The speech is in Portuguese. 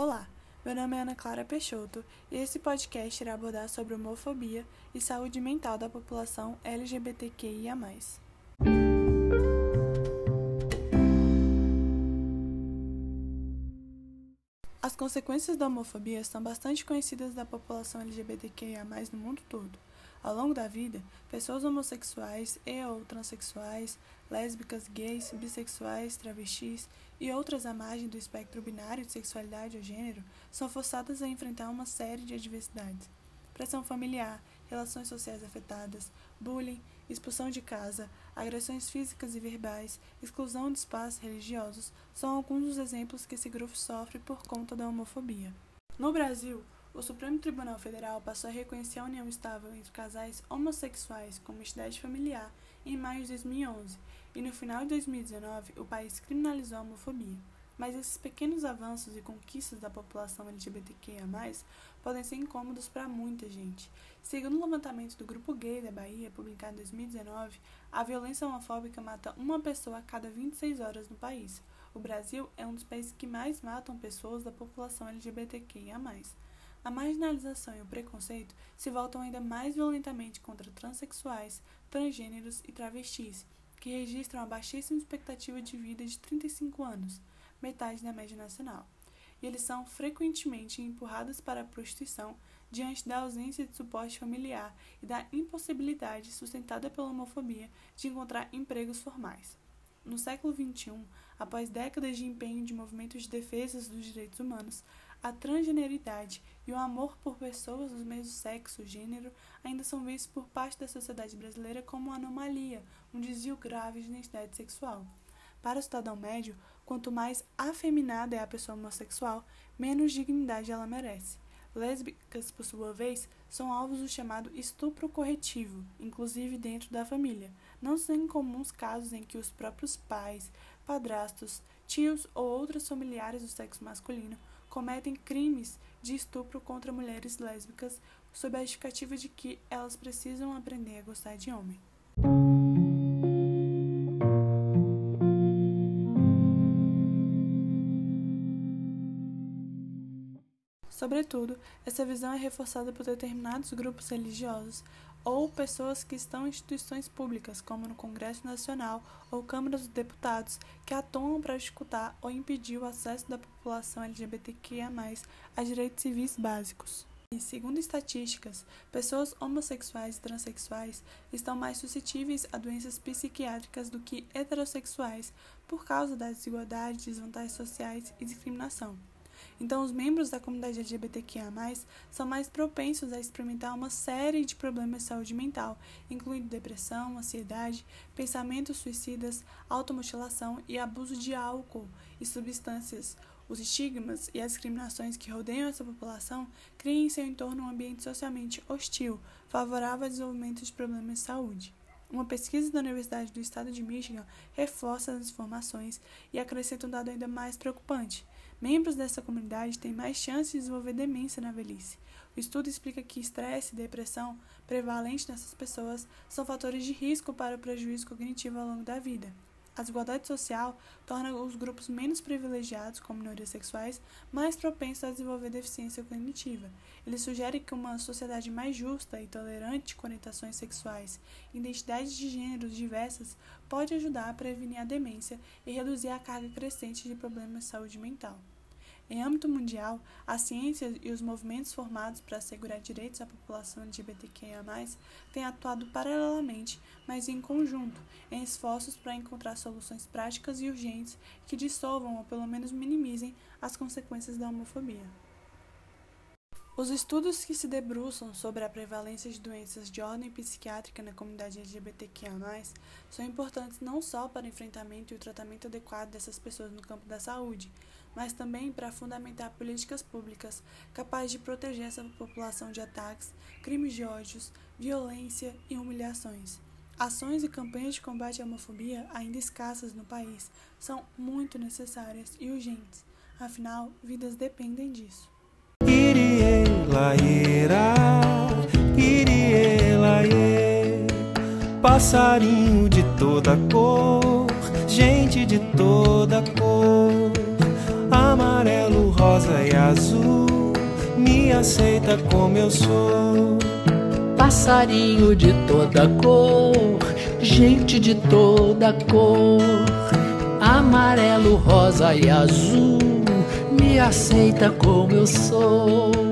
Olá, meu nome é Ana Clara Peixoto e esse podcast irá abordar sobre homofobia e saúde mental da população LGBTQIA+. As consequências da homofobia são bastante conhecidas da população LGBTQIA+, no mundo todo. Ao longo da vida, pessoas homossexuais e/ou transexuais, lésbicas, gays, bissexuais, travestis e outras à margem do espectro binário de sexualidade ou gênero são forçadas a enfrentar uma série de adversidades: pressão familiar, relações sociais afetadas, bullying, expulsão de casa, agressões físicas e verbais, exclusão de espaços religiosos são alguns dos exemplos que esse grupo sofre por conta da homofobia. No Brasil, o Supremo Tribunal Federal passou a reconhecer a união estável entre casais homossexuais como entidade familiar em maio de 2011, e no final de 2019 o país criminalizou a homofobia. Mas esses pequenos avanços e conquistas da população LGBTQIA+, podem ser incômodos para muita gente. Segundo o levantamento do Grupo Gay da Bahia, publicado em 2019, a violência homofóbica mata uma pessoa a cada 26 horas no país. O Brasil é um dos países que mais matam pessoas da população LGBTQIA+. A marginalização e o preconceito se voltam ainda mais violentamente contra transexuais, transgêneros e travestis, que registram a baixíssima expectativa de vida de 35 anos, metade da média nacional. E eles são frequentemente empurrados para a prostituição diante da ausência de suporte familiar e da impossibilidade sustentada pela homofobia de encontrar empregos formais. No século XXI, após décadas de empenho de movimentos de defesa dos direitos humanos, a transgeneridade e o amor por pessoas do mesmo sexo, gênero, ainda são vistos por parte da sociedade brasileira como uma anomalia, um desvio grave de identidade sexual. Para o cidadão médio, quanto mais afeminada é a pessoa homossexual, menos dignidade ela merece. Lésbicas, por sua vez, são alvos do chamado estupro corretivo, inclusive dentro da família. Não são incomuns casos em que os próprios pais, padrastos, tios ou outros familiares do sexo masculino cometem crimes de estupro contra mulheres lésbicas sob a justificativa de que elas precisam aprender a gostar de homem. Sobretudo, essa visão é reforçada por determinados grupos religiosos ou pessoas que estão em instituições públicas, como no Congresso Nacional ou Câmara dos Deputados, que atuam para dificultar ou impedir o acesso da população LGBTQIA+, a direitos civis básicos. E, segundo estatísticas, pessoas homossexuais e transexuais estão mais suscetíveis a doenças psiquiátricas do que heterossexuais por causa da desigualdade, desvantagens sociais e discriminação. Então, os membros da comunidade LGBTQIA+, são mais propensos a experimentar uma série de problemas de saúde mental, incluindo depressão, ansiedade, pensamentos suicidas, automutilação e abuso de álcool e substâncias. Os estigmas e as discriminações que rodeiam essa população criam em seu entorno um ambiente socialmente hostil, favorável ao desenvolvimento de problemas de saúde. Uma pesquisa da Universidade do Estado de Michigan reforça as informações e acrescenta um dado ainda mais preocupante. Membros dessa comunidade têm mais chance de desenvolver demência na velhice. O estudo explica que estresse e depressão prevalentes nessas pessoas são fatores de risco para o prejuízo cognitivo ao longo da vida. A desigualdade social torna os grupos menos privilegiados, como minorias sexuais, mais propensos a desenvolver deficiência cognitiva. Ele sugere que uma sociedade mais justa e tolerante com orientações sexuais e identidades de gêneros diversas pode ajudar a prevenir a demência e reduzir a carga crescente de problemas de saúde mental. Em âmbito mundial, a ciência e os movimentos formados para assegurar direitos à população LGBTQIA+, têm atuado paralelamente, mas em conjunto, em esforços para encontrar soluções práticas e urgentes que dissolvam ou pelo menos minimizem as consequências da homofobia. Os estudos que se debruçam sobre a prevalência de doenças de ordem psiquiátrica na comunidade LGBTQIA+, são importantes não só para o enfrentamento e o tratamento adequado dessas pessoas no campo da saúde, mas também para fundamentar políticas públicas capazes de proteger essa população de ataques, crimes de ódios, violência e humilhações. Ações e campanhas de combate à homofobia, ainda escassas no país, são muito necessárias e urgentes. Afinal, vidas dependem disso. Irie, laie, passarinho de toda cor, gente de toda cor, amarelo, rosa. rosa e azul, me aceita como eu sou. Passarinho de toda cor, gente de toda cor, amarelo, rosa e azul, me aceita como eu sou.